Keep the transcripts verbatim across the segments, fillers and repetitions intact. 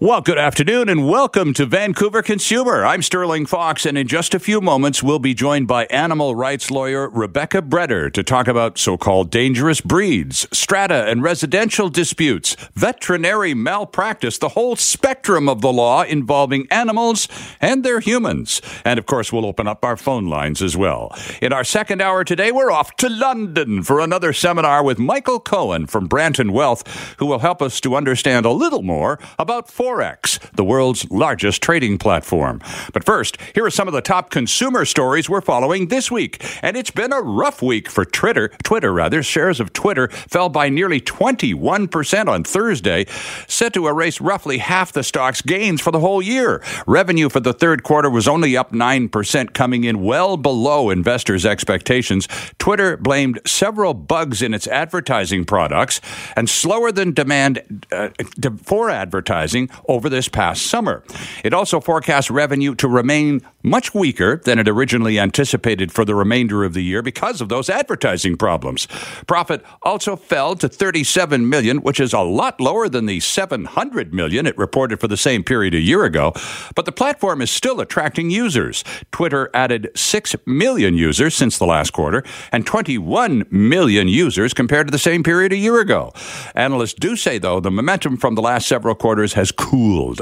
Well, good afternoon and welcome to Vancouver Consumer. I'm Sterling Fox, and in just a few moments, we'll be joined by animal rights lawyer Rebecca Breder to talk about so-called dangerous breeds, strata and residential disputes, veterinary malpractice, the whole spectrum of the law involving animals and their humans. And of course, we'll open up our phone lines as well. In our second hour today, we're off to London for another seminar with Michael Cohen from Branton Wealth, who will help us to understand a little more about Forex. Forex, the world's largest trading platform. But first, here are some of the top consumer stories we're following this week. And it's been a rough week for Twitter. Twitter, rather. Shares of Twitter fell by nearly twenty-one percent on Thursday, set to erase roughly half the stock's gains for the whole year. Revenue for the third quarter was only up nine percent, coming in well below investors' expectations. Twitter blamed several bugs in its advertising products and slower than demand uh, for advertising over this past summer. It also forecasts revenue to remain much weaker than it originally anticipated for the remainder of the year because of those advertising problems. Profit also fell to thirty-seven million dollars, which is a lot lower than the seven hundred million dollars it reported for the same period a year ago. But the platform is still attracting users. Twitter added six million users since the last quarter and twenty-one million users compared to the same period a year ago. Analysts do say, though, the momentum from the last several quarters has cooled.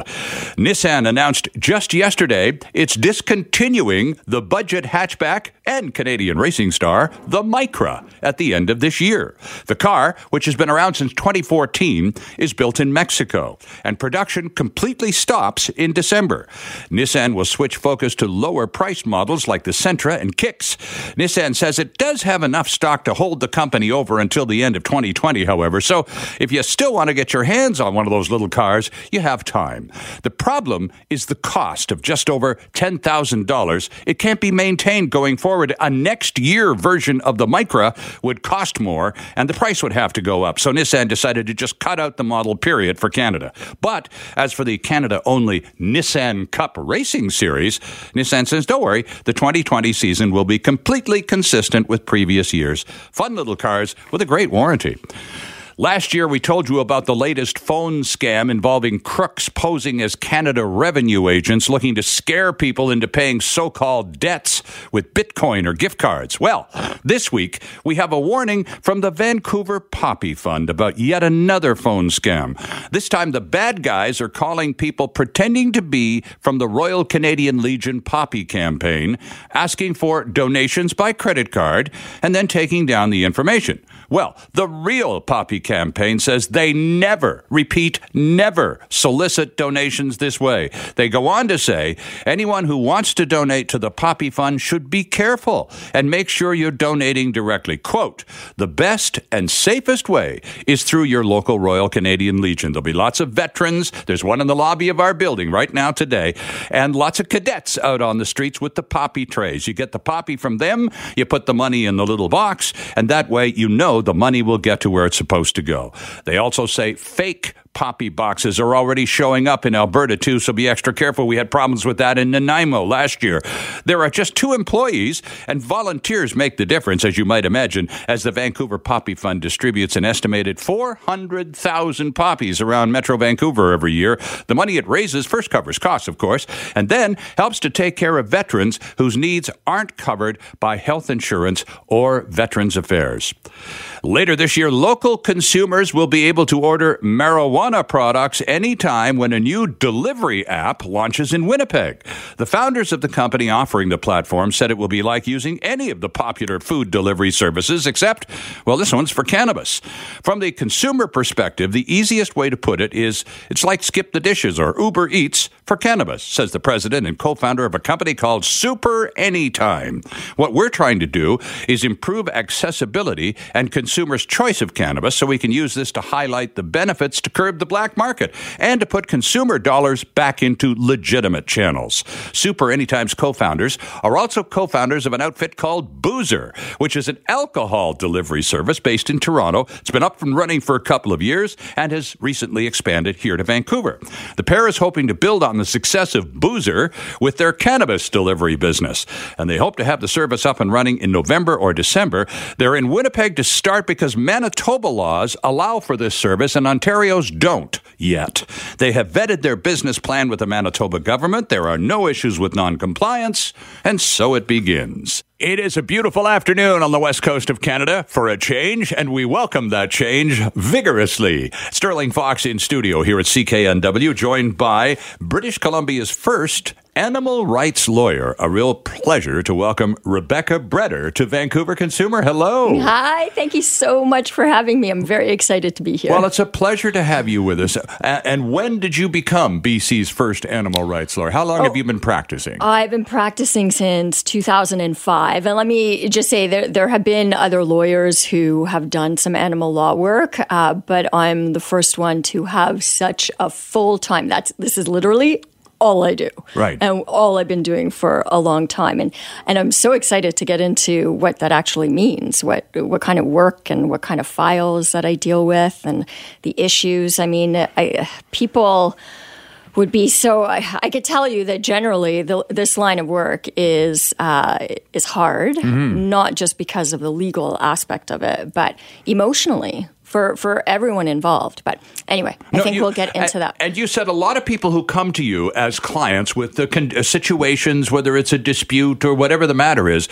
Nissan announced just yesterday it's discontinuing the budget hatchback and Canadian racing star, the Micra, at the end of this year. The car, which has been around since twenty fourteen, is built in Mexico, and production completely stops in December. Nissan will switch focus to lower-priced models like the Sentra and Kicks. Nissan says it does have enough stock to hold the company over until the end of twenty twenty, however, so if you still want to get your hands on one of those little cars, you have time. The problem is the cost of just over ten thousand dollars. It can't be maintained going forward. A next year version of the Micra would cost more, and the price would have to go up. So Nissan decided to just cut out the model, period, for Canada. But as for the Canada-only Nissan Cup Racing Series, Nissan says, don't worry, the twenty twenty season will be completely consistent with previous years. Fun little cars with a great warranty. Last year, we told you about the latest phone scam involving crooks posing as Canada revenue agents looking to scare people into paying so-called debts with Bitcoin or gift cards. Well, this week, we have a warning from the Vancouver Poppy Fund about yet another phone scam. This time, the bad guys are calling people pretending to be from the Royal Canadian Legion Poppy campaign, asking for donations by credit card, and then taking down the information. Well, the real Poppy campaign says they never, repeat, never solicit donations this way. They go on to say anyone who wants to donate to the Poppy Fund should be careful and make sure you're donating directly. Quote, the best and safest way is through your local Royal Canadian Legion. There'll be lots of veterans. There's one in the lobby of our building right now today, and lots of cadets out on the streets with the poppy trays. You get the poppy from them, you put the money in the little box, and that way you know the money will get to where it's supposed to go. They also say fake poppy boxes are already showing up in Alberta, too, so be extra careful. We had problems with that in Nanaimo last year. There are just two employees, and volunteers make the difference, as you might imagine, as the Vancouver Poppy Fund distributes an estimated four hundred thousand poppies around Metro Vancouver every year. The money it raises first covers costs, of course, and then helps to take care of veterans whose needs aren't covered by health insurance or Veterans Affairs. Later this year, local consumers will be able to order marijuana products anytime when a new delivery app launches in Winnipeg. The founders of the company offering the platform said it will be like using any of the popular food delivery services, except, well, this one's for cannabis. From the consumer perspective, the easiest way to put it is it's like Skip the Dishes or Uber Eats for cannabis, says the president and co-founder of a company called Super Anytime. What we're trying to do is improve accessibility and consumers' choice of cannabis so we can use this to highlight the benefits to curb curb the black market and to put consumer dollars back into legitimate channels. Super Anytime's co-founders are also co-founders of an outfit called Boozer, which is an alcohol delivery service based in Toronto. It's been up and running for a couple of years and has recently expanded here to Vancouver. The pair is hoping to build on the success of Boozer with their cannabis delivery business, and they hope to have the service up and running in November or December. They're in Winnipeg to start because Manitoba laws allow for this service and Ontario's don't yet. They have vetted their business plan with the Manitoba government. There are no issues with non-compliance, and so it begins. It is a beautiful afternoon on the west coast of Canada for a change, and we welcome that change vigorously. Sterling Fox in studio here at C K N W, joined by British Columbia's first animal rights lawyer. A real pleasure to welcome Rebecca Breder to Vancouver Consumer. Hello. Hi. Thank you so much for having me. I'm very excited to be here. Well, it's a pleasure to have you with us. And when did you become B C's first animal rights lawyer? How long oh, have you been practicing? I've been practicing since two thousand five. And let me just say, there there have been other lawyers who have done some animal law work, uh, but I'm the first one to have such a full-time, that's this is literally all I do. Right. And all I've been doing for a long time. And and I'm so excited to get into what that actually means, what what kind of work and what kind of files that I deal with and the issues. I mean, I, people... would be so. I, I could tell you that generally the, this line of work is uh, is hard, mm-hmm. not just because of the legal aspect of it, but emotionally for for everyone involved. But anyway, I no, think you, we'll get into and, that. And you said a lot of people who come to you as clients with the con- situations, whether it's a dispute or whatever the matter is.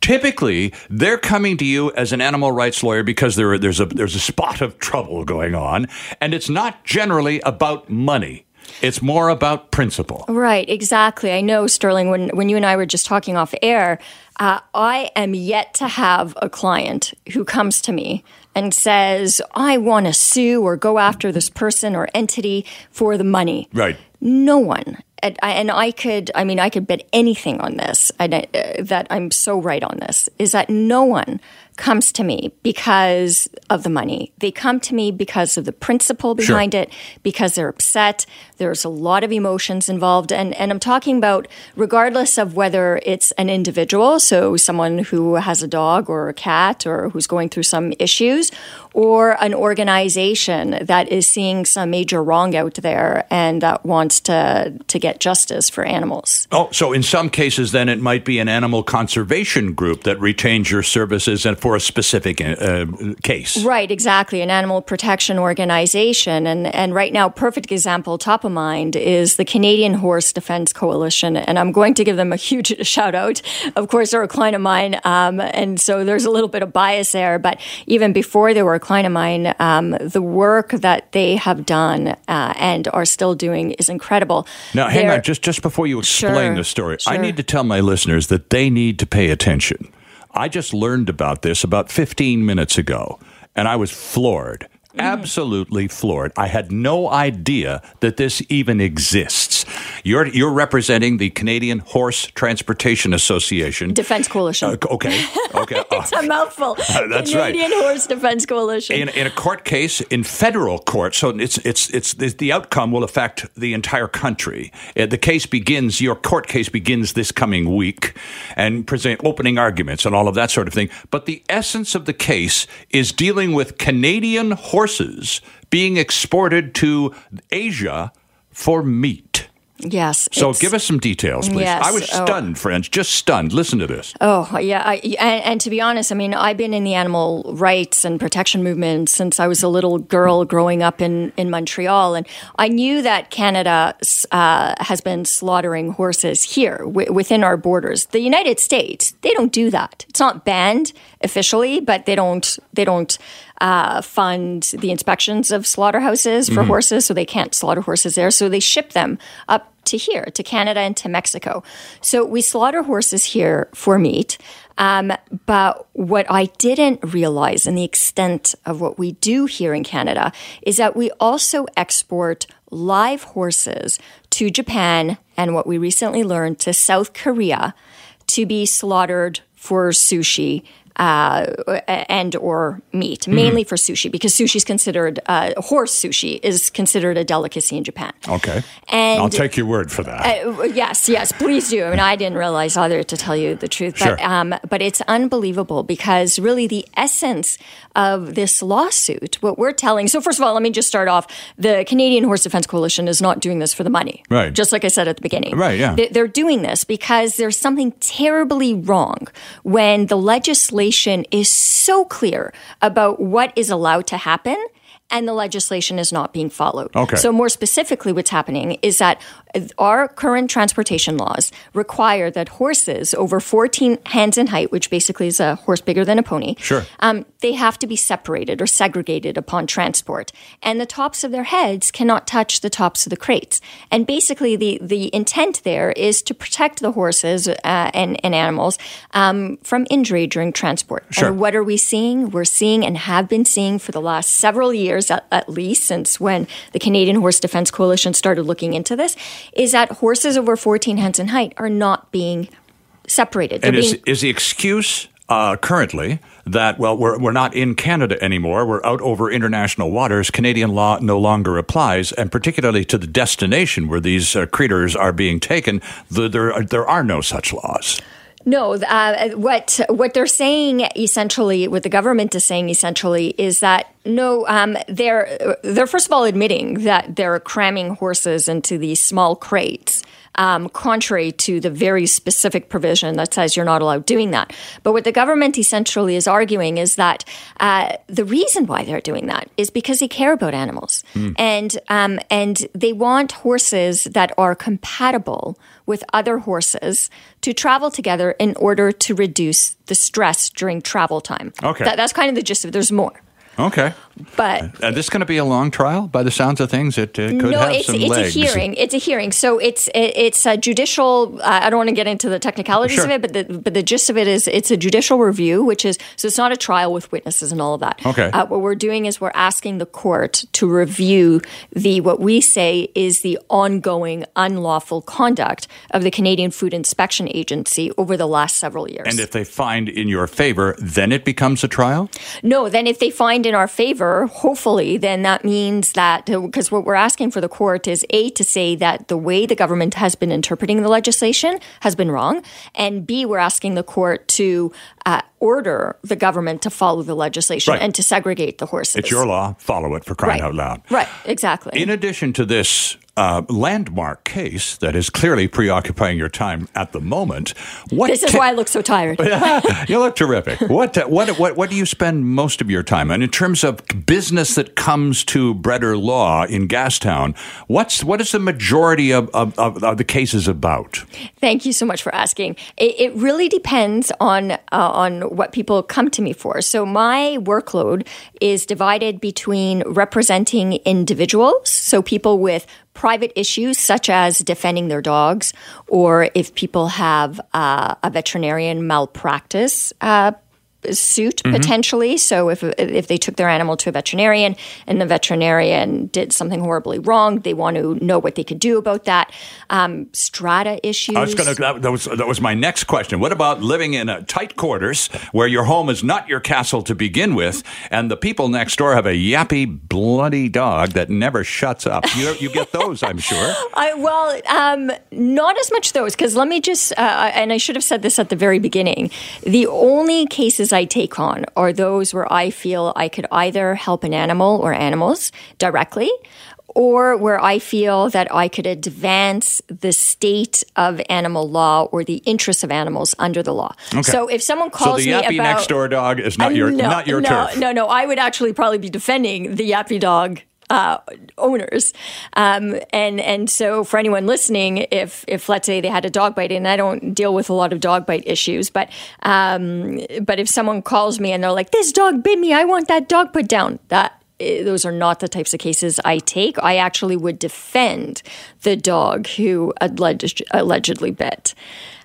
Typically, they're coming to you as an animal rights lawyer because there there's a there's a spot of trouble going on, and it's not generally about money. It's more about principle. Right, exactly. I know, Sterling, when, when you and I were just talking off air, uh, I am yet to have a client who comes to me and says, I want to sue or go after this person or entity for the money. Right. No one. And I, and I could, I mean, I could bet anything on this, and I, uh, that I'm so right on this, is that no one comes to me because of the money. They come to me because of the principle behind sure. it, because they're upset. There's a lot of emotions involved. And, and I'm talking about regardless of whether it's an individual, so someone who has a dog or a cat or who's going through some issues, or an organization that is seeing some major wrong out there and that wants to, to get justice for animals. Oh, so in some cases then it might be an animal conservation group that retains your services and for a specific uh, case. Right, exactly. An animal protection organization. And, and right now, perfect example, top of mind, is the Canadian Horse Defense Coalition. And I'm going to give them a huge shout out. Of course, they're a client of mine. Um, and so there's a little bit of bias there. But even before they were a client of mine, um, the work that they have done uh, and are still doing is incredible. Now, hang they're, on, just, just before you explain sure, the story, sure. I need to tell my listeners that they need to pay attention. I just learned about this about fifteen minutes ago, and I was floored, mm. absolutely floored. I had no idea that this even exists. You're you're representing the Canadian Horse Transportation Association. Defense Coalition. Uh, okay. okay. It's a mouthful. Uh, that's Canadian right. Canadian Horse Defense Coalition. In, in a court case, in federal court, so it's it's it's the outcome will affect the entire country. The case begins, your court case begins this coming week, and present opening arguments and all of that sort of thing. But the essence of the case is dealing with Canadian horses being exported to Asia for meat. Yes. So give us some details, please. Yes, I was stunned, oh. friends, just stunned. Listen to this. Oh, yeah. I, and, and to be honest, I mean, I've been in the animal rights and protection movement since I was a little girl growing up in, in Montreal. And I knew that Canada uh, has been slaughtering horses here w- within our borders. The United States, they don't do that. It's not banned officially, but they don't, they don't uh, fund the inspections of slaughterhouses for mm-hmm. horses, so they can't slaughter horses there. So they ship them up to here, to Canada and to Mexico. So we slaughter horses here for meat. Um, but what I didn't realize and the extent of what we do here in Canada is that we also export live horses to Japan and what we recently learned to South Korea to be slaughtered for sushi uh, and or meat, mainly mm. for sushi, because sushi is considered, uh, horse sushi is considered a delicacy in Japan. Okay. And I'll take your word for that. Uh, yes, yes, please do. I mean, I didn't realize either, to tell you the truth. But, sure. um, but it's unbelievable, because really the essence of this lawsuit, what we're telling, so first of all, let me just start off, the Canadian Horse Defense Coalition is not doing this for the money. Right. Just like I said at the beginning. Right, yeah. They, they're doing this because there's something terribly wrong when the legislation is so clear about what is allowed to happen and the legislation is not being followed. Okay. So more specifically, what's happening is that our current transportation laws require that horses over fourteen hands in height, which basically is a horse bigger than a pony, sure. um, they have to be separated or segregated upon transport. And the tops of their heads cannot touch the tops of the crates. And basically, the, the intent there is to protect the horses uh, and, and animals um, from injury during transport. Sure. And what are we seeing? We're seeing and have been seeing for the last several years, at, at least since when the Canadian Horse Defense Coalition started looking into this, is that horses over fourteen hands in height are not being separated. They're and is, being- is the excuse uh, currently that, well, we're we're not in Canada anymore, we're out over international waters, Canadian law no longer applies, and particularly to the destination where these uh, creatures are being taken, the, there, are, there are no such laws? No, uh, what what they're saying essentially, what the government is saying essentially, is that no, um, they're they're first of all admitting that they're cramming horses into these small crates, um, contrary to the very specific provision that says you're not allowed doing that. But what the government essentially is arguing is that uh, the reason why they're doing that is because they care about animals, mm. and um, and they want horses that are compatible with other horses to travel together in order to reduce the stress during travel time. Okay. That, that's kind of the gist of it. There's more. Okay. But uh, this is going to be a long trial. By the sounds of things, it uh, could no, have it's, some it's legs. No, it's a hearing. It's a hearing. So it's it, it's a judicial. Uh, I don't want to get into the technicalities sure. of it, but the but the gist of it is it's a judicial review, which is so it's not a trial with witnesses and all of that. Okay. Uh, what we're doing is we're asking the court to review the what we say is the ongoing unlawful conduct of the Canadian Food Inspection Agency over the last several years. And if they find in your favor, then it becomes a trial? No. Then if they find in our favor, hopefully, then that means that, because what we're asking for the court is A, to say that the way the government has been interpreting the legislation has been wrong, and B, we're asking the court to uh, order the government to follow the legislation right. and to segregate the horses. It's your law. Follow it, for crying right. out loud. Right, exactly. In addition to this Uh, landmark case that is clearly preoccupying your time at the moment. What this is ca- why I look so tired. You look terrific. What, what what what do you spend most of your time on in terms of business that comes to Bredder Law in Gastown? What's what is the majority of, of, of, of the cases about? Thank you so much for asking. It, it really depends on uh, on what people come to me for. So my workload is divided between representing individuals, so people with private issues such as defending their dogs, or if people have uh, a veterinarian malpractice uh, suit mm-hmm. potentially. So if if they took their animal to a veterinarian and the veterinarian did something horribly wrong, they want to know what they could do about that. Um, strata issues. I was gonna, that, that was that was my next question. What about living in a tight quarters where your home is not your castle to begin with, and the people next door have a yappy bloody dog that never shuts up? You you get those, I'm sure. I, well, um, not as much those, because let me just uh, and I should have said this at the very beginning. The only cases I take on are those where I feel I could either help an animal or animals directly, or where I feel that I could advance the state of animal law or the interests of animals under the law. Okay. So if someone calls me about... So the yappy about, next door dog is not your, uh, no, not your no, turf. No, no, I would actually probably be defending the yappy dog Uh, owners. Um, and, and so for anyone listening, if, if let's say they had a dog bite, and I don't deal with a lot of dog bite issues, but, um, but if someone calls me and they're like, this dog bit me, I want that dog put down, that those are not the types of cases I take. I actually would defend the dog who alleged, allegedly bit.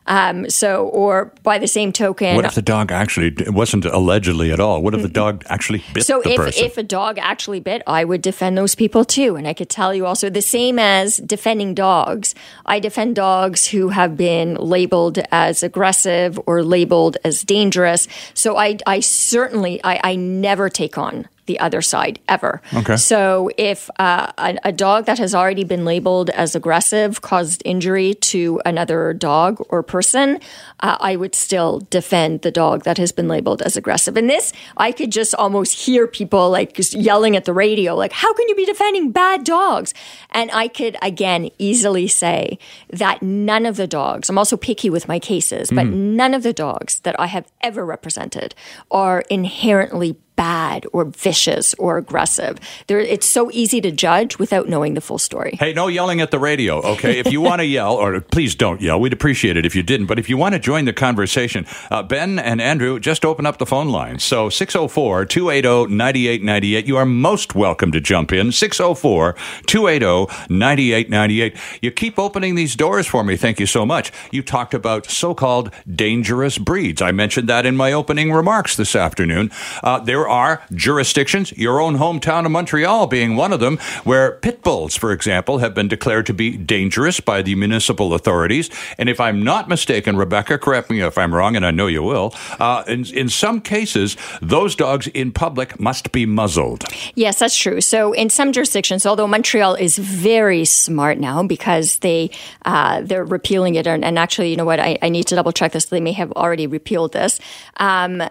Um, so, or by the same token... What if the dog actually... It wasn't allegedly at all. What if the dog actually bit so the if, person? So if a dog actually bit, I would defend those people too. And I could tell you also, the same as defending dogs, I defend dogs who have been labeled as aggressive or labeled as dangerous. So I, I certainly... I, I never take on the other side ever. Okay. So if uh, a, a dog that has already been labeled as aggressive caused injury to another dog or person, uh, I would still defend the dog that has been labeled as aggressive. And this, I could just almost hear people like just yelling at the radio, like, how can you be defending bad dogs? And I could, again, easily say that none of the dogs, I'm also picky with my cases, but mm. none of the dogs that I have ever represented are inherently bad or vicious or aggressive. There, it's so easy to judge without knowing the full story. Hey, no yelling at the radio, okay? If you want to yell, or please don't yell. We'd appreciate it if you didn't. But if you want to join the conversation, uh, Ben and Andrew, just open up the phone line. So six oh four, two eight oh, nine eight nine eight. You are most welcome to jump in. six oh four, two eight oh, nine eight nine eight. You keep opening these doors for me. Thank you so much. You talked about so-called dangerous breeds. I mentioned that in my opening remarks this afternoon. Uh, there are jurisdictions, your own hometown of Montreal being one of them, where pit bulls, for example, have been declared to be dangerous by the municipal authorities. And if I'm not mistaken, Rebecca, correct me if I'm wrong, and I know you will, uh, in, in some cases, those dogs in public must be muzzled. Yes, that's true. So in some jurisdictions, although Montreal is very smart now because they, uh, they're repealing it, and, and actually, you know what, I, I need to double check this. They may have already repealed this. Um,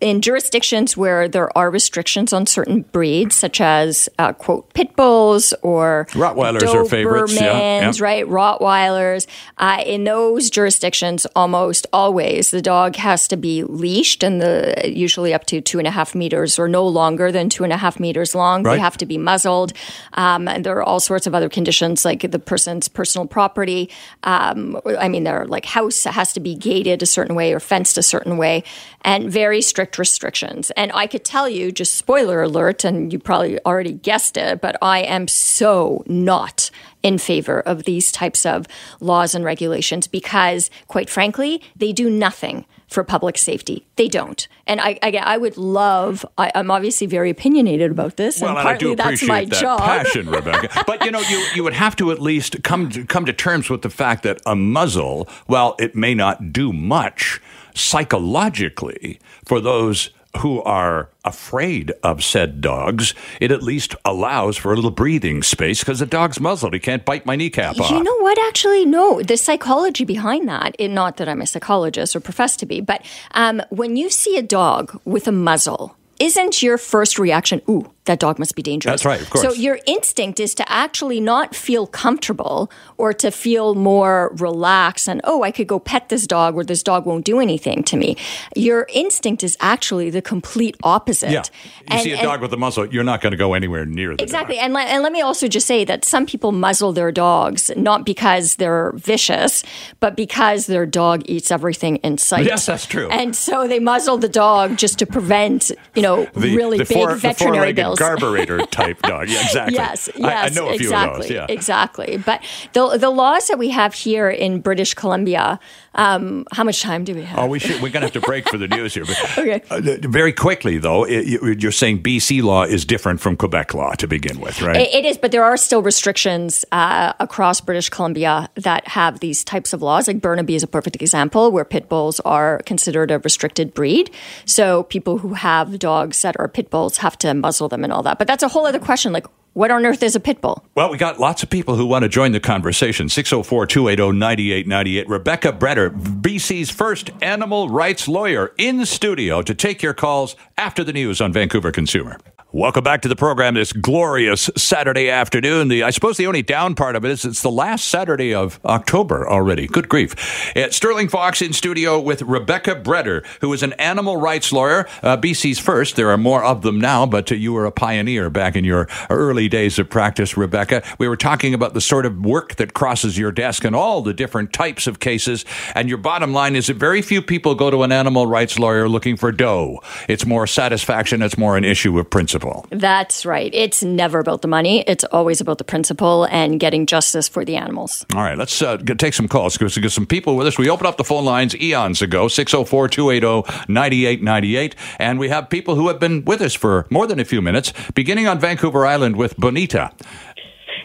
in jurisdictions where where there are restrictions on certain breeds, such as, uh, quote, pit bulls or Rottweilers Dobermans, are favorites. Yeah, yeah. Right? Rottweilers. Uh, in those jurisdictions, almost always, the dog has to be leashed, and the usually up to two and a half meters or no longer than two and a half meters long. Right. They have to be muzzled. Um, and there are all sorts of other conditions, like the person's personal property. Um, I mean, their like house has to be gated a certain way or fenced a certain way, and very strict restrictions. And I could tell you, just spoiler alert, and you probably already guessed it, but I am so not in favor of these types of laws and regulations because, quite frankly, they do nothing for public safety. They don't. And I I, I would love, I, I'm obviously very opinionated about this, well, and partly and I do that's my that job. Passion, Rebecca. But you know, you, you would have to at least come to, come to terms with the fact that a muzzle, while it may not do much psychologically for those who are afraid of said dogs, it at least allows for a little breathing space because the dog's muzzled. He can't bite my kneecap off. You know what? Actually, no. The psychology behind that, it, not that I'm a psychologist or profess to be, but um, when you see a dog with a muzzle, isn't your first reaction, ooh, that dog must be dangerous? That's right, of course. So your instinct is to actually not feel comfortable or to feel more relaxed and, oh, I could go pet this dog or this dog won't do anything to me. Your instinct is actually the complete opposite. Yeah. You and, see a and, dog with a muzzle, you're not going to go anywhere near the exactly. dog. And, le- and let me also just say that some people muzzle their dogs not because they're vicious, but because their dog eats everything in sight. Yes, that's true. And so they muzzle the dog just to prevent, you know, No, the, really the big four, veterinary the bills. Garburator type dog. Yeah, exactly. Yes, yes, I, I know a few exactly, of those. Yeah. Exactly. But the the laws that we have here in British Columbia. Um, how much time do we have? Oh, we should, we're going to have to break for the news here. But, okay. Uh, very quickly, though, it, you're saying B C law is different from Quebec law to begin with, right? It, it is, but there are still restrictions uh, across British Columbia that have these types of laws. Like Burnaby is a perfect example where pit bulls are considered a restricted breed. So people who have dogs that are pit bulls have to muzzle them and all that. But that's a whole other question, like, what on earth is a pit bull? Well, we got lots of people who want to join the conversation. six oh four, two eight oh, nine eight nine eight. Rebecca Breder, B C's first animal rights lawyer, in the studio to take your calls after the news on Vancouver Consumer. Welcome back to the program this glorious Saturday afternoon. The I suppose the only down part of it is it's the last Saturday of October already. Good grief. It's Sterling Fox in studio with Rebecca Breder, who is an animal rights lawyer, uh, B C's first. There are more of them now, but uh, you were a pioneer back in your early days of practice, Rebecca. We were talking about the sort of work that crosses your desk and all the different types of cases. And your bottom line is that very few people go to an animal rights lawyer looking for dough. It's more satisfaction. It's more an issue of principle. principle. That's right. It's never about the money. It's always about the principle and getting justice for the animals. All right, let's uh, take some calls because we got some people with us. We opened up the phone lines eons ago, six oh four, two eight oh, nine eight nine eight. And we have people who have been with us for more than a few minutes, beginning on Vancouver Island with Bonita.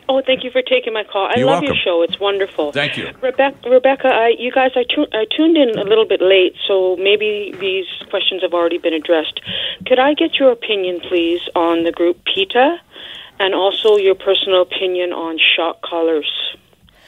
Oh, thank you for taking my call. I You're love welcome. Your show. It's wonderful. Thank you. Rebecca, Rebecca I, you guys, I, tu- I tuned in a little bit late, so maybe these questions have already been addressed. Could I get your opinion, please, on the group PETA and also your personal opinion on shock collars?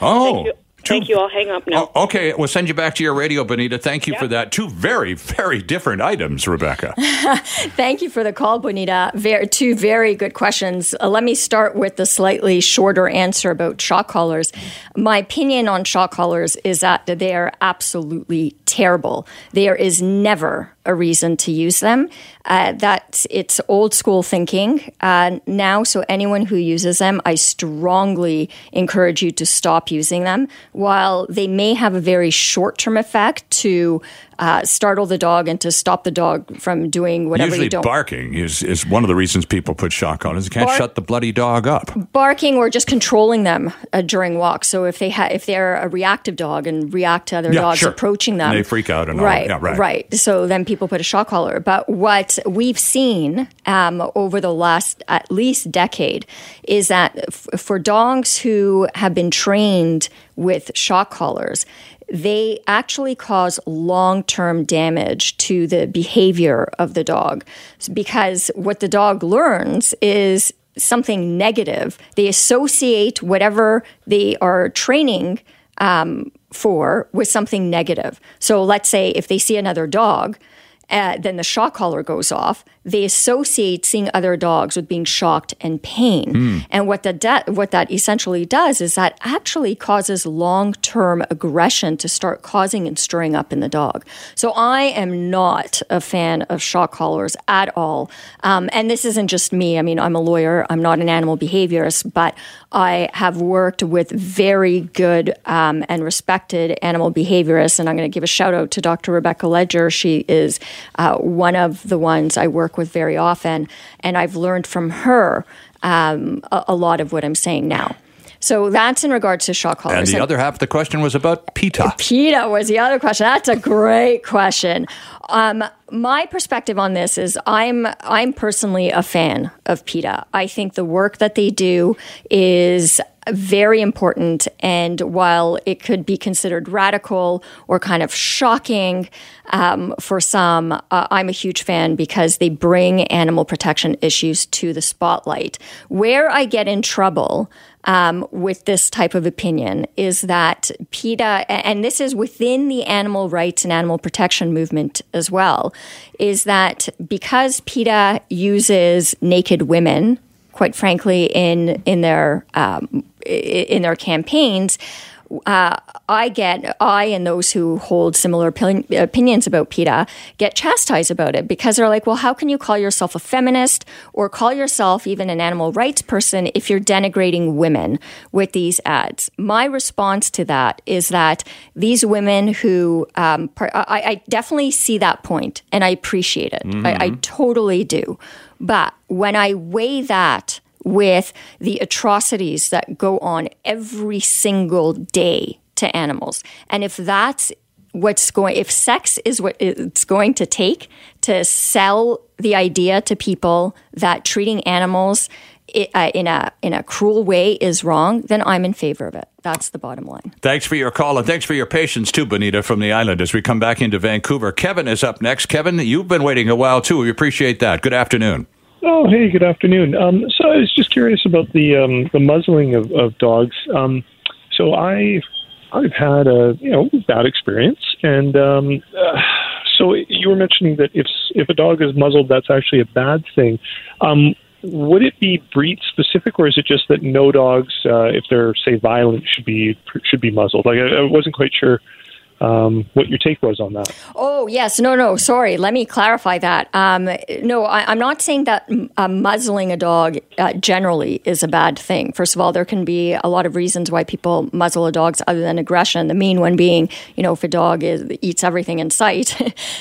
Oh. Thank you. Thank you. I'll hang up now. Oh, okay. We'll send you back to your radio, Bonita. Thank you yeah. for that. Two very, very different items, Rebecca. Thank you for the call, Bonita. Very, two very good questions. Uh, let me start with the slightly shorter answer about shock collars. My opinion on shock collars is that they are absolutely terrible. There is never a reason to use them. Uh, that's it's old school thinking uh, now. So anyone who uses them, I strongly encourage you to stop using them. While they may have a very short-term effect to uh, startle the dog and to stop the dog from doing whatever Usually you don't. Usually barking is, is one of the reasons people put shock collars. You can't Bar- shut the bloody dog up. Barking or just controlling them uh, during walks. So if, they ha- if they're a reactive dog and react to other yeah, dogs sure. approaching them. And they freak out and right, all. Yeah, right, right. So then people put a shock collar. But what we've seen um, over the last at least decade is that f- for dogs who have been trained with shock collars, they actually cause long-term damage to the behavior of the dog, because what the dog learns is something negative. They associate whatever they are training um, for with something negative. So let's say if they see another dog, Uh, then the shock collar goes off. They associate seeing other dogs with being shocked and pain. Mm. And what, the de- what that essentially does is that actually causes long-term aggression to start causing and stirring up in the dog. So I am not a fan of shock collars at all. Um, and this isn't just me. I mean, I'm a lawyer. I'm not an animal behaviorist, but I have worked with very good um, and respected animal behaviorists. And I'm going to give a shout out to Doctor Rebecca Ledger. She is Uh, one of the ones I work with very often, and I've learned from her um, a, a lot of what I'm saying now. So that's in regards to shock collars. And the and other half of the question was about PETA. PETA was the other question. That's a great question. Um, my perspective on this is I'm I'm personally a fan of PETA. I think the work that they do is very important, and while it could be considered radical or kind of shocking um, for some, uh, I'm a huge fan because they bring animal protection issues to the spotlight. Where I get in trouble um, with this type of opinion is that PETA, and this is within the animal rights and animal protection movement as well, is that because PETA uses naked women, quite frankly, in in their um, in their campaigns, uh, I get I and those who hold similar opin- opinions about PETA get chastised about it, because they're like, well, how can you call yourself a feminist or call yourself even an animal rights person if you're denigrating women with these ads? My response to that is that these women who um, par- I, I definitely see that point, and I appreciate it. Mm-hmm. I, I totally do. But when I weigh that with the atrocities that go on every single day to animals, and if that's what's going, if sex is what it's going to take to sell the idea to people that treating animals It, uh, in a in a cruel way is wrong, then I'm in favor of it. That's the bottom line. Thanks for your call, and thanks for your patience too, Bonita, from the island, as we come back into Vancouver. Kevin is up next. Kevin, you've been waiting a while too. We appreciate that. Good afternoon. Oh, hey, good afternoon. Um, so I was just curious about the um, the muzzling of, of dogs. Um, so I I've had a you know bad experience, and um, uh, so you were mentioning that if if a dog is muzzled, that's actually a bad thing. Um, Would it be breed specific, or is it just that no dogs, uh, if they're say violent, should be should be muzzled? Like I, I wasn't quite sure um, what your take was on that. Oh, yes. No, no. Sorry. Let me clarify that. Um, no, I, I'm not saying that uh, muzzling a dog uh, generally is a bad thing. First of all, there can be a lot of reasons why people muzzle a dog other than aggression. The main one being, you know, if a dog is, eats everything in sight.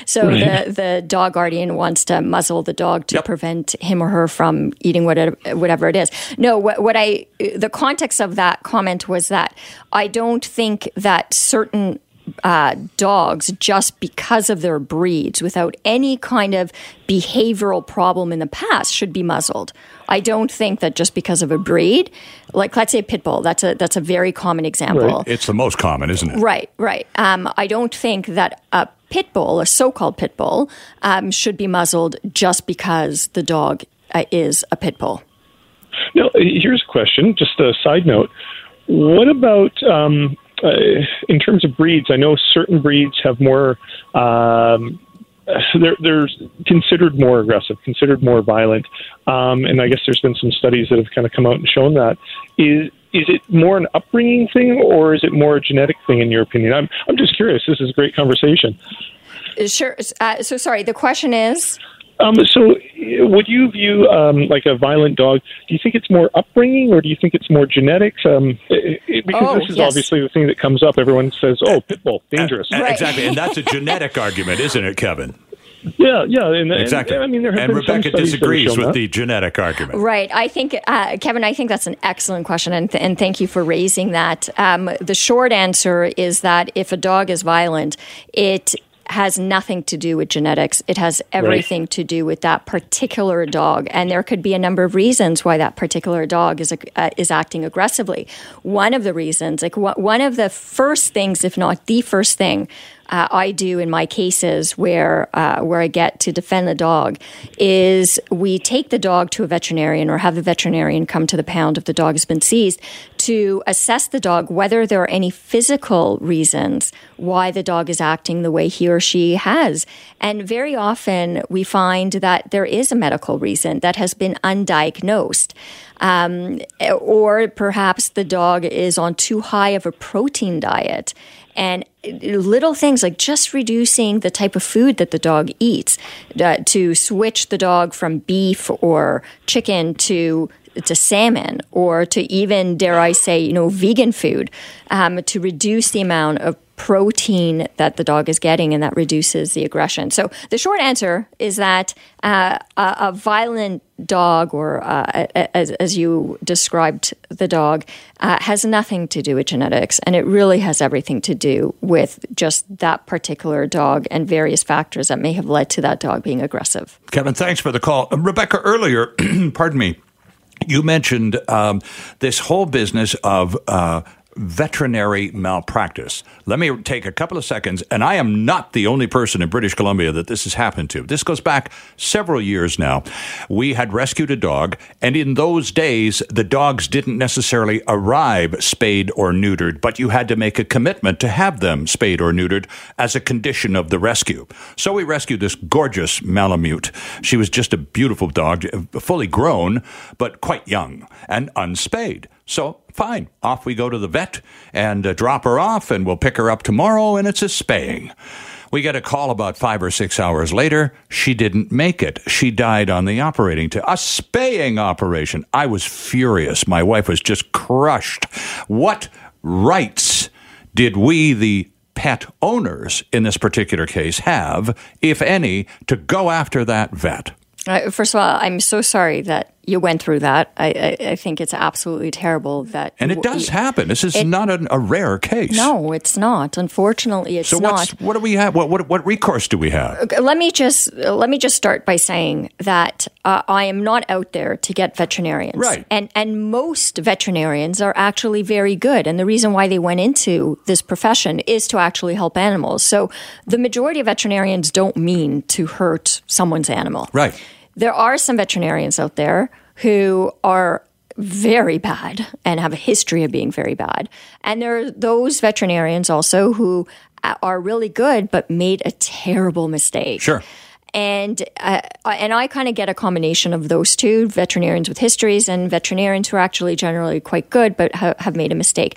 So right. the, the dog guardian wants to muzzle the dog to yep. prevent him or her from eating whatever, whatever it is. No, what, what I, the context of that comment was that I don't think that certain Uh, dogs, just because of their breeds, without any kind of behavioral problem in the past, should be muzzled. I don't think that just because of a breed, like let's say pit bull, that's a that's a very common example. Right. It's the most common, isn't it? Right, right. Um, I don't think that a pit bull, a so-called pit bull, um, should be muzzled just because the dog uh, is a pit bull. Now, here's a question. Just a side note. What about um, Uh, in terms of breeds, I know certain breeds have more, um, they're, they're considered more aggressive, considered more violent. Um, and I guess there's been some studies that have kind of come out and shown that. Is is it more an upbringing thing or is it more a genetic thing in your opinion? I'm, I'm just curious. This is a great conversation. Sure. Uh, so sorry, the question is? Um, so would you view um, like a violent dog, do you think it's more upbringing or do you think it's more genetics? Um, it, it, because oh, this is yes. obviously the thing that comes up. Everyone says, oh, pit bull, dangerous. Uh, right. Exactly. And that's a genetic argument, isn't it, Kevin? Yeah, yeah. And, exactly. And, I mean, there have and been Rebecca some disagrees with that. The genetic argument. Right. I think, uh, Kevin, I think that's an excellent question, and, th- and thank you for raising that. Um, the short answer is that if a dog is violent, it has nothing to do with genetics. It has everything right. to do with that particular dog. And there could be a number of reasons why that particular dog is uh, is acting aggressively. One of the reasons, like wh- one of the first things, if not the first thing, Uh, I do in my cases where uh, where I get to defend the dog is we take the dog to a veterinarian or have the veterinarian come to the pound if the dog has been seized to assess the dog, whether there are any physical reasons why the dog is acting the way he or she has. And very often we find that there is a medical reason that has been undiagnosed. Um, or perhaps the dog is on too high of a protein diet. And little things like just reducing the type of food that the dog eats, uh, to switch the dog from beef or chicken to to salmon, or to even, dare I say, you know, vegan food, um, to reduce the amount of protein that the dog is getting, and that reduces the aggression. So the short answer is that uh, a, a violent dog, or uh, as, as you described the dog, uh, has nothing to do with genetics, and it really has everything to do with just that particular dog and various factors that may have led to that dog being aggressive. Kevin, thanks for the call. Um, Rebecca, earlier, pardon me, you mentioned um, this whole business of uh, veterinary malpractice. Let me take a couple of seconds, and I am not the only person in British Columbia that this has happened to. This goes back several years now. We had rescued a dog, and in those days, the dogs didn't necessarily arrive spayed or neutered, but you had to make a commitment to have them spayed or neutered as a condition of the rescue. So we rescued this gorgeous Malamute. She was just a beautiful dog, fully grown, but quite young and unspayed. So, fine, off we go to the vet and uh, drop her off, and we'll pick her up tomorrow, and it's a spaying. We get a call about five or six hours later. She didn't make it. She died on the operating table. A spaying operation. I was furious. My wife was just crushed. What rights did we, the pet owners in this particular case, have, if any, to go after that vet? Uh, first of all, I'm so sorry that you went through that. I, I, I think it's absolutely terrible that... And it does you, happen. This is it, not an, a rare case. No, it's not. Unfortunately, it's so not. So what do we have? What, what what recourse do we have? Let me just let me just start by saying that uh, I am not out there to get veterinarians. Right. And, and most veterinarians are actually very good. And the reason why they went into this profession is to actually help animals. So the majority of veterinarians don't mean to hurt someone's animal. Right. There are some veterinarians out there who are very bad and have a history of being very bad. And there are those veterinarians also who are really good but made a terrible mistake. Sure. And uh, and I kind of get a combination of those two, veterinarians with histories and veterinarians who are actually generally quite good but ha- have made a mistake.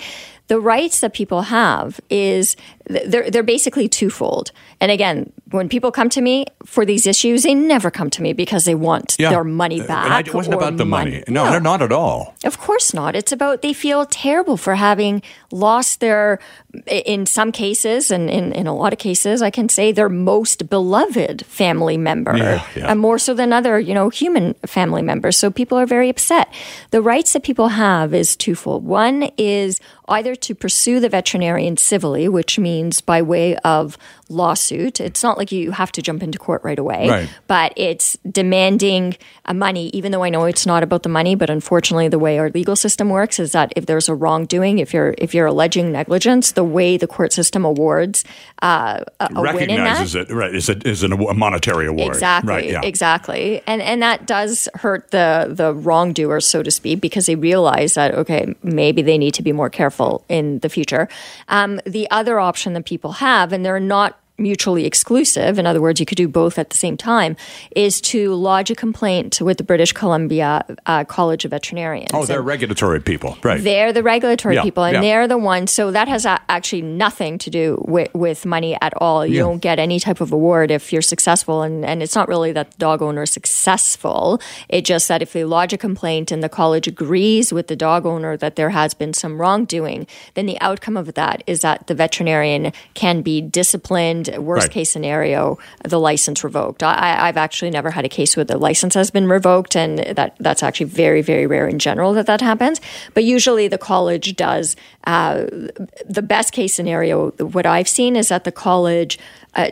the rights that people have is they're they're basically twofold. And again, when people come to me for these issues, they never come to me because they want yeah. their money back. And I, it wasn't about the money. money. No, no, not at all. Of course not. It's about they feel terrible for having lost their, in some cases, and in, in a lot of cases, I can say their most beloved family member, yeah, yeah. and more so than other, you know, human family members. So people are very upset. The rights that people have is twofold. One is either to pursue the veterinarian civilly, which means by way of lawsuit. It's not like you have to jump into court right away, right. but it's demanding a money, even though I know it's not about the money, but unfortunately the way our legal system works is that if there's a wrongdoing, if you're if you're alleging negligence, the way the court system awards uh, a, a win in that. Recognizes it, right, is a, is an, a monetary award. Exactly, right, yeah. exactly. And and that does hurt the, the wrongdoer, so to speak, because they realize that, okay, maybe they need to be more careful in the future. Um, the other option that people have, and they're not mutually exclusive, in other words, you could do both at the same time, is to lodge a complaint with the British Columbia uh, College of Veterinarians. Oh, they're and regulatory people, right. They're the regulatory yeah, people, and yeah. they're the ones, so that has a- actually nothing to do with, with money at all. You yeah. don't get any type of award if you're successful, and, and it's not really that the dog owner is successful, it's just that if they lodge a complaint and the college agrees with the dog owner that there has been some wrongdoing, then the outcome of that is that the veterinarian can be disciplined. Worst right. case scenario, the license revoked. I, I've actually never had a case where the license has been revoked, and that, that's actually very, very rare in general that that happens. But usually the college does. Uh, the best case scenario, what I've seen, is that the college uh,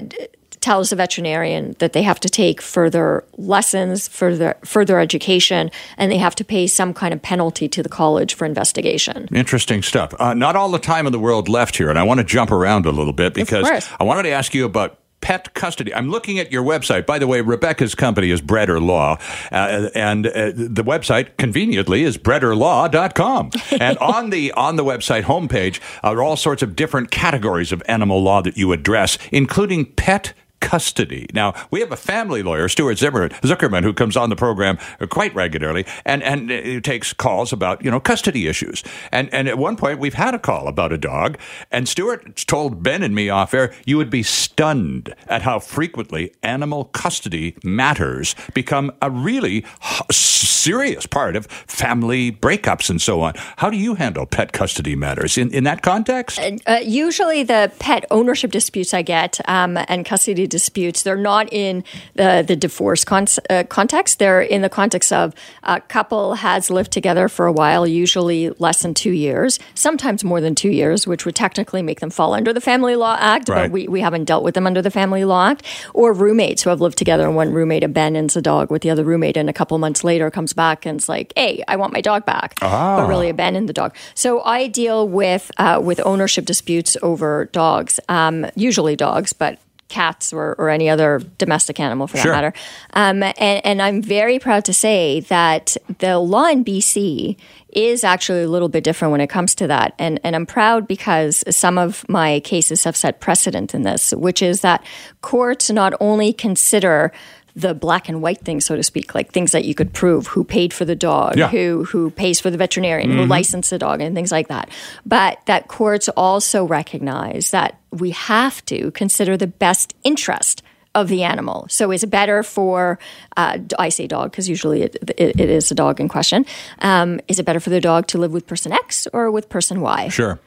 tells the veterinarian that they have to take further lessons, further further education, and they have to pay some kind of penalty to the college for investigation. Interesting stuff. Uh, not all the time in the world left here, and I want to jump around a little bit because I wanted to ask you about pet custody. I'm looking at your website. By the way, Rebecca's company is Bredder Law, uh, and uh, the website, conveniently, is bredder law dot com. And on the on the website homepage are all sorts of different categories of animal law that you address, including pet custody. Now, we have a family lawyer, Stuart Zimmer, Zuckerman, who comes on the program quite regularly and, and uh, takes calls about, you know, custody issues. And and at one point, we've had a call about a dog, and Stuart told Ben and me off air, you would be stunned at how frequently animal custody matters become a really serious part of family breakups and so on. How do you handle pet custody matters in, in that context? Uh, uh, usually the pet ownership disputes I get um, and custody disputes, they're not in the, the divorce con- uh, context. They're in the context of a couple has lived together for a while, usually less than two years, sometimes more than two years, which would technically make them fall under the Family Law Act, right. but we, we haven't dealt with them under the Family Law Act, or roommates who have lived together and one roommate abandons a dog with the other roommate and a couple months later comes back and is like, hey, I want my dog back, ah. but really abandoned the dog. So I deal with, uh, with ownership disputes over dogs, um, usually dogs, but cats or, or any other domestic animal for that sure. matter. Um, and, and I'm very proud to say that the law in B C is actually a little bit different when it comes to that. And, and I'm proud because some of my cases have set precedent in this, which is that courts not only consider the black and white things, so to speak, like things that you could prove, who paid for the dog, yeah. who who pays for the veterinarian, mm-hmm. who licensed the dog, and things like that. But that courts also recognize that we have to consider the best interest of the animal. So is it better for, uh, I say dog because usually it, it, it is a dog in question, um, is it better for the dog to live with person X or with person Y? Sure.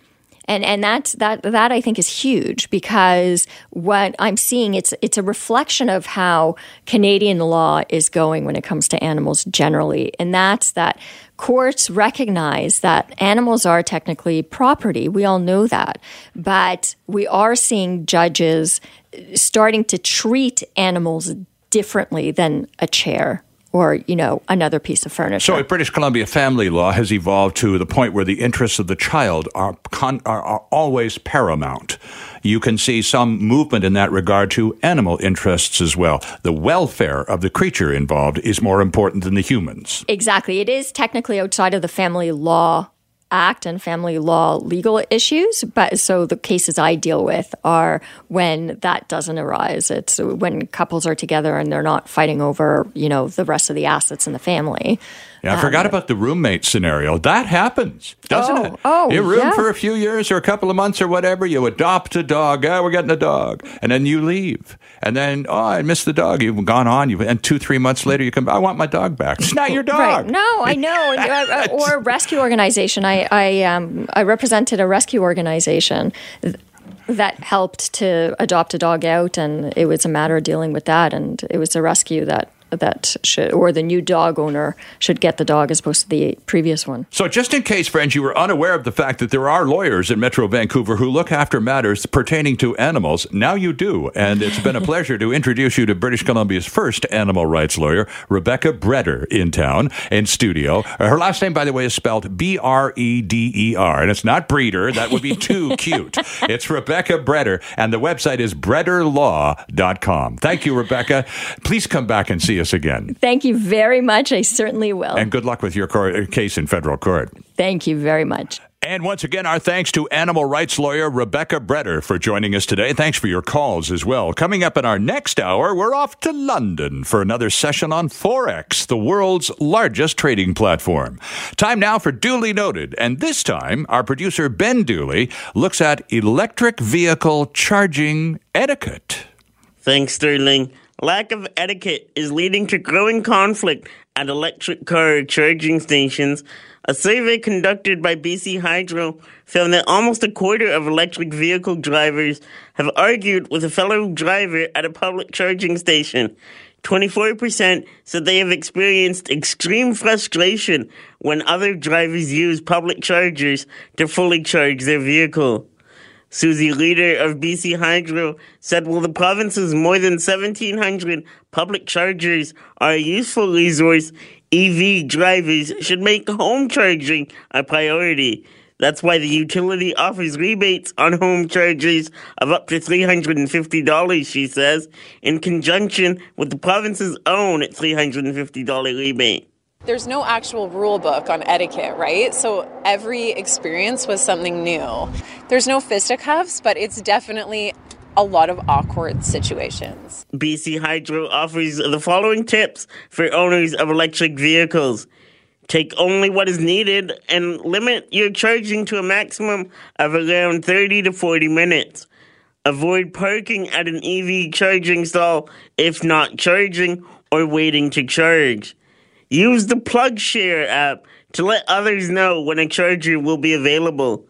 And and that's that that I think is huge because what I'm seeing it's it's a reflection of how Canadian law is going when it comes to animals generally, and that's that courts recognize that animals are technically property. We all know that, but we are seeing judges starting to treat animals differently than a chair or, you know, another piece of furniture. So, British Columbia family law has evolved to the point where the interests of the child are con- are, are always paramount. You can see some movement in that regard to animal interests as well. The welfare of the creature involved is more important than the humans. Exactly. It is technically outside of the family law Act and family law legal issues, but so the cases I deal with are when that doesn't arise. It's when couples are together and they're not fighting over, you know, the rest of the assets in the family. Yeah, I um, forgot about the roommate scenario. That happens, doesn't oh, it? Oh, you room yeah. for a few years or a couple of months or whatever. You adopt a dog. Oh, we're getting a dog. And then you leave. And then, oh, I miss the dog. You've gone on. You've, and two, three months later, you come back. I want my dog back. It's not your dog. Right. No, I know. And, uh, or a rescue organization. I, I, um, I represented a rescue organization that helped to adopt a dog out, and it was a matter of dealing with that. And it was a rescue that that should, or the new dog owner should get the dog as opposed to the previous one. So just in case, friends, you were unaware of the fact that there are lawyers in Metro Vancouver who look after matters pertaining to animals, now you do. And it's been a pleasure to introduce you to British Columbia's first animal rights lawyer, Rebecca Breder, in town, in studio. Her last name, by the way, is spelled B R E D E R, and it's not Breeder. That would be too cute. It's Rebecca Breder, and the website is bredder law dot com. Thank you, Rebecca. Please come back and see us again. Thank you very much. I certainly will. And good luck with your cor- case in federal court. Thank you very much. And once again, our thanks to animal rights lawyer Rebecca Breder for joining us today. Thanks for your calls as well. Coming up in our next hour, we're off to London for another session on Forex, the world's largest trading platform. Time now for Duly Noted. And this time, our producer Ben Dooley looks at electric vehicle charging etiquette. Thanks, Sterling. Lack of etiquette is leading to growing conflict at electric car charging stations. A survey conducted by B C Hydro found that almost a quarter of electric vehicle drivers have argued with a fellow driver at a public charging station. twenty-four percent said they have experienced extreme frustration when other drivers use public chargers to fully charge their vehicle. Susie Leader of B C Hydro said, well, the province's more than seventeen hundred public chargers are a useful resource. E V drivers should make home charging a priority. That's why the utility offers rebates on home chargers of up to three hundred fifty dollars, she says, in conjunction with the province's own three hundred fifty dollars rebate. There's no actual rule book on etiquette, right? So every experience was something new. There's no fisticuffs, but it's definitely a lot of awkward situations. B C Hydro offers the following tips for owners of electric vehicles. Take only what is needed and limit your charging to a maximum of around thirty to forty minutes. Avoid parking at an E V charging stall if not charging or waiting to charge. Use the PlugShare app to let others know when a charger will be available.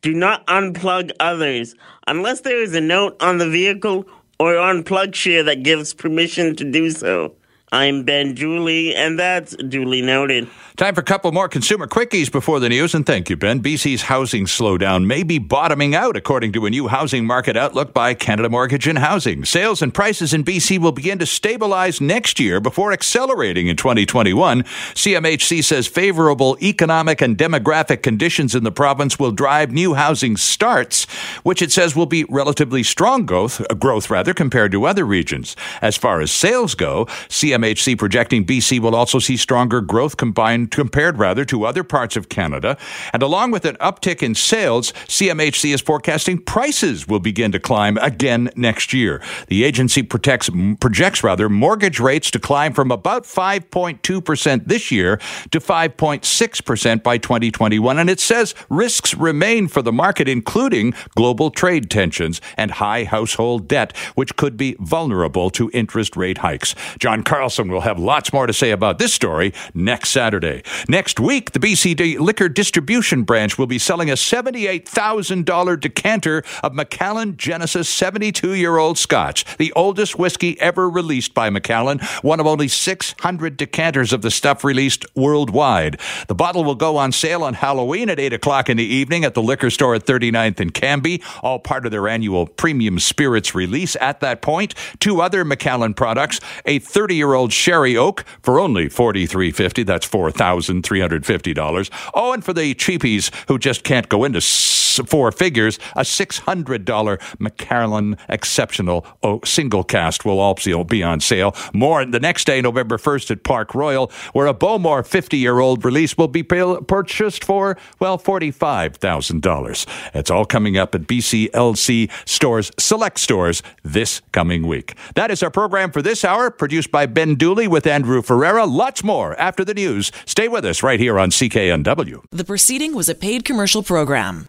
Do not unplug others unless there is a note on the vehicle or on PlugShare that gives permission to do so. I'm Ben Dooley, and that's Duly Noted. Time for a couple more consumer quickies before the news, and thank you, Ben. B C's housing slowdown may be bottoming out, according to a new housing market outlook by Canada Mortgage and Housing. Sales and prices in B C will begin to stabilize next year before accelerating in twenty twenty-one. C M H C says favorable economic and demographic conditions in the province will drive new housing starts, which it says will be relatively strong growth, growth rather, compared to other regions. As far as sales go, C M H C M H C projecting B C will also see stronger growth combined, compared rather to other parts of Canada. And along with an uptick in sales, C M H C is forecasting prices will begin to climb again next year. The agency protects, projects rather mortgage rates to climb from about five point two percent this year to five point six percent by twenty twenty-one. And it says risks remain for the market, including global trade tensions and high household debt, which could be vulnerable to interest rate hikes. John Carlson will have lots more to say about this story next Saturday. Next week, the B C D Liquor Distribution Branch will be selling a seventy-eight thousand dollars decanter of Macallan Genesis seventy-two-year-old Scotch, the oldest whiskey ever released by Macallan, one of only six hundred decanters of the stuff released worldwide. The bottle will go on sale on Halloween at eight o'clock in the evening at the liquor store at thirty-ninth and Cambie, all part of their annual premium spirits release at that point. Two other Macallan products, a thirty-year-old old Sherry Oak for only forty-three fifty. That's four thousand three hundred fifty dollars. Oh, and for the cheapies who just can't go into s- four figures, a six hundred dollars Macallan Exceptional oh, Single Cask will also be on sale. More the next day, November first at Park Royal, where a Bowmore fifty-year-old release will be pay- purchased for, well, forty-five thousand dollars. It's all coming up at B C L C stores, select stores this coming week. That is our program for this hour, produced by Ben Ben Dooley with Andrew Ferreira. Lots more after the news. Stay with us right here on C K N W. The proceeding was a paid commercial program.